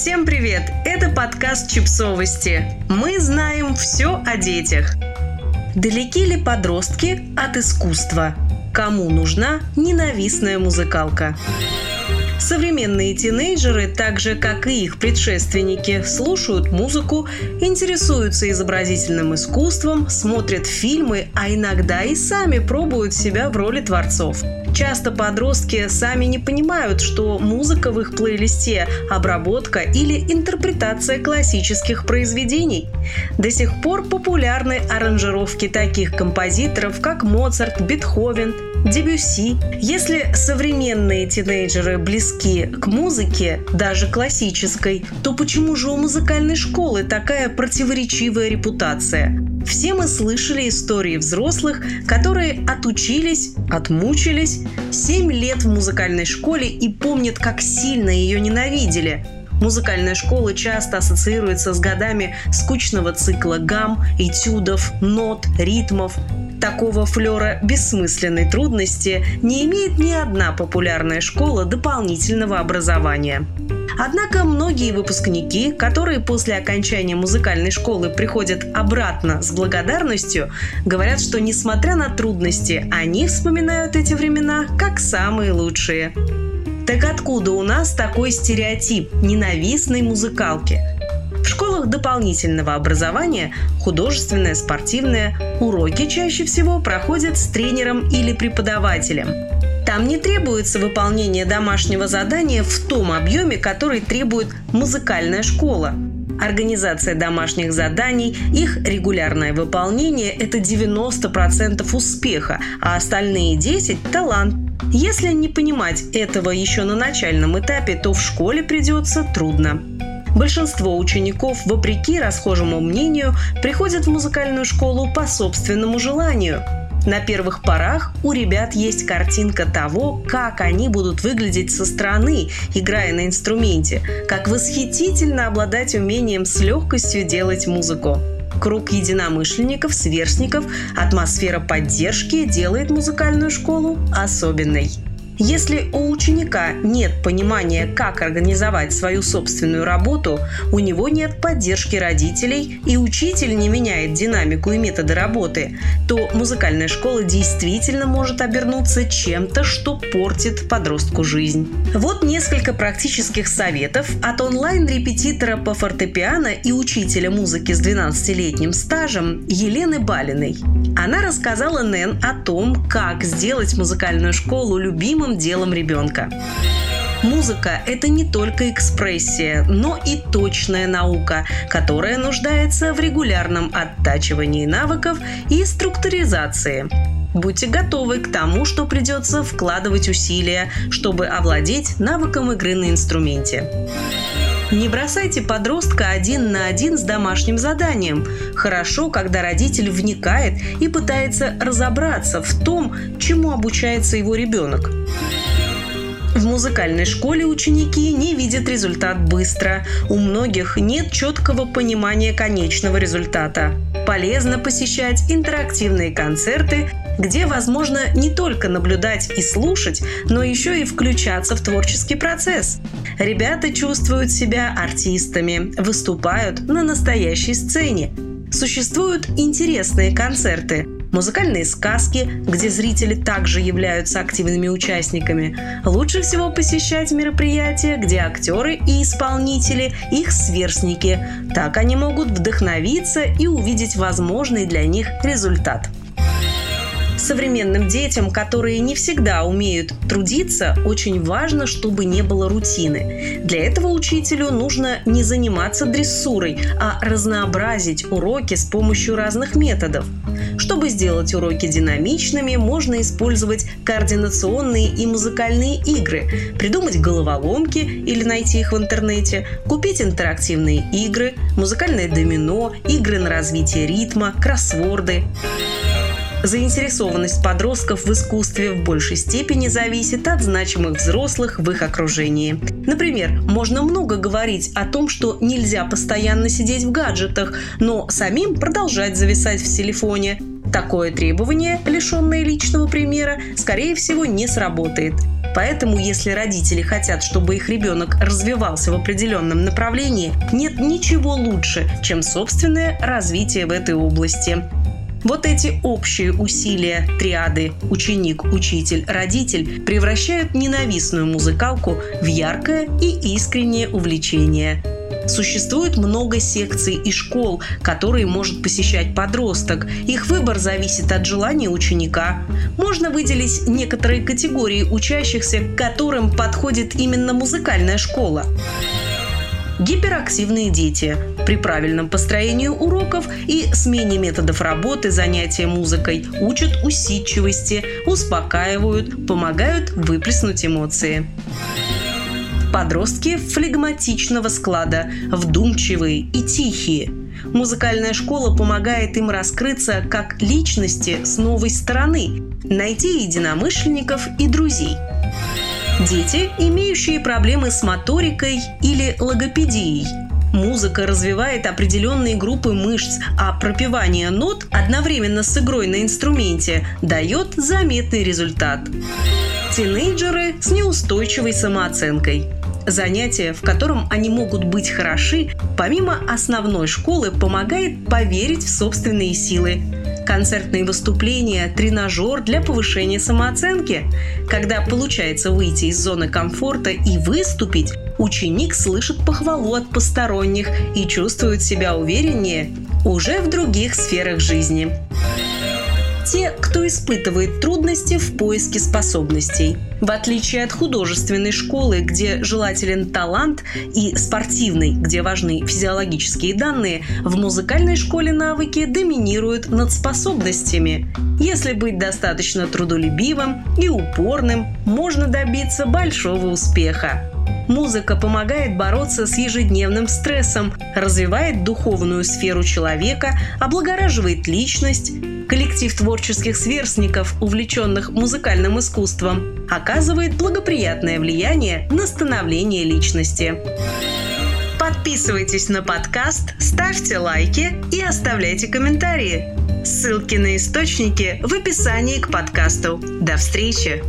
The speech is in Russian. Всем привет! Это подкаст «Чипсовости». Мы знаем все о детях. Далеки ли подростки от искусства? Кому нужна ненавистная музыкалка? Современные тинейджеры, так же как и их предшественники, слушают музыку, интересуются изобразительным искусством, смотрят фильмы, а иногда и сами пробуют себя в роли творцов. Часто подростки сами не понимают, что музыка в их плейлисте – обработка или интерпретация классических произведений. До сих пор популярны аранжировки таких композиторов, как Моцарт, Бетховен, Дебюсси. Если современные тинейджеры близки к музыке, даже классической, то почему же у музыкальной школы такая противоречивая репутация? Все мы слышали истории взрослых, которые отучились, отмучились 7 лет в музыкальной школе и помнят, как сильно ее ненавидели. Музыкальная школа часто ассоциируется с годами скучного цикла гамм, этюдов, нот, ритмов. Такого флера бессмысленной трудности не имеет ни одна популярная школа дополнительного образования. Однако многие выпускники, которые после окончания музыкальной школы приходят обратно с благодарностью, говорят, что несмотря на трудности, они вспоминают эти времена как самые лучшие. Так откуда у нас такой стереотип ненавистной музыкалки? В школах дополнительного образования художественное, спортивное уроки чаще всего проходят с тренером или преподавателем. Там не требуется выполнение домашнего задания в том объеме, который требует музыкальная школа. Организация домашних заданий, их регулярное выполнение – это 90% успеха, а остальные 10% – талант. Если не понимать этого еще на начальном этапе, то в школе придется трудно. Большинство учеников, вопреки расхожему мнению, приходят в музыкальную школу по собственному желанию. На первых порах у ребят есть картинка того, как они будут выглядеть со стороны, играя на инструменте, как восхитительно обладать умением с легкостью делать музыку. Круг единомышленников, сверстников, атмосфера поддержки делает музыкальную школу особенной. Если у ученика нет понимания, как организовать свою собственную работу, у него нет поддержки родителей и учитель не меняет динамику и методы работы, то музыкальная школа действительно может обернуться чем-то, что портит подростку жизнь. Вот несколько практических советов от онлайн-репетитора по фортепиано и учителя музыки с 12-летним стажем Елены Балиной. Она рассказала НЭН о том, как сделать музыкальную школу любимым делом ребенка. Музыка – это не только экспрессия, но и точная наука, которая нуждается в регулярном оттачивании навыков и структуризации. Будьте готовы к тому, что придется вкладывать усилия, чтобы овладеть навыком игры на инструменте. Не бросайте подростка один на один с домашним заданием. Хорошо, когда родитель вникает и пытается разобраться в том, чему обучается его ребенок. В музыкальной школе ученики не видят результат быстро. У многих нет четкого понимания конечного результата. Полезно посещать интерактивные концерты, где возможно не только наблюдать и слушать, но еще и включаться в творческий процесс. Ребята чувствуют себя артистами, выступают на настоящей сцене. Существуют интересные концерты, музыкальные сказки, где зрители также являются активными участниками. Лучше всего посещать мероприятия, где актеры и исполнители – их сверстники. Так они могут вдохновиться и увидеть возможный для них результат. Современным детям, которые не всегда умеют трудиться, очень важно, чтобы не было рутины. Для этого учителю нужно не заниматься дрессурой, а разнообразить уроки с помощью разных методов. Чтобы сделать уроки динамичными, можно использовать координационные и музыкальные игры, придумать головоломки или найти их в интернете, купить интерактивные игры, музыкальное домино, игры на развитие ритма, кроссворды. Заинтересованность подростков в искусстве в большей степени зависит от значимых взрослых в их окружении. Например, можно много говорить о том, что нельзя постоянно сидеть в гаджетах, но самим продолжать зависать в телефоне. Такое требование, лишенное личного примера, скорее всего, не сработает. Поэтому, если родители хотят, чтобы их ребенок развивался в определенном направлении, нет ничего лучше, чем собственное развитие в этой области. Вот эти общие усилия триады «ученик, учитель, родитель» превращают ненавистную музыкалку в яркое и искреннее увлечение. Существует много секций и школ, которые может посещать подросток. Их выбор зависит от желания ученика. Можно выделить некоторые категории учащихся, к которым подходит именно музыкальная школа. Гиперактивные дети. При правильном построении уроков и смене методов работы занятия музыкой учат усидчивости, успокаивают, помогают выплеснуть эмоции. Подростки флегматичного склада, вдумчивые и тихие. Музыкальная школа помогает им раскрыться как личности с новой стороны, найти единомышленников и друзей. Дети, имеющие проблемы с моторикой или логопедией. Музыка развивает определенные группы мышц, а пропевание нот одновременно с игрой на инструменте дает заметный результат. Тинейджеры с неустойчивой самооценкой. Занятие, в котором они могут быть хороши, помимо основной школы, помогает поверить в собственные силы. Концертные выступления – тренажер для повышения самооценки. Когда получается выйти из зоны комфорта и выступить, ученик слышит похвалу от посторонних и чувствует себя увереннее уже в других сферах жизни. Те, кто испытывает трудности в поиске способностей. В отличие от художественной школы, где желателен талант, и спортивной, где важны физиологические данные, в музыкальной школе навыки доминируют над способностями. Если быть достаточно трудолюбивым и упорным, можно добиться большого успеха. Музыка помогает бороться с ежедневным стрессом, развивает духовную сферу человека, облагораживает личность. Коллектив творческих сверстников, увлеченных музыкальным искусством, оказывает благоприятное влияние на становление личности. Подписывайтесь на подкаст, ставьте лайки и оставляйте комментарии. Ссылки на источники в описании к подкасту. До встречи!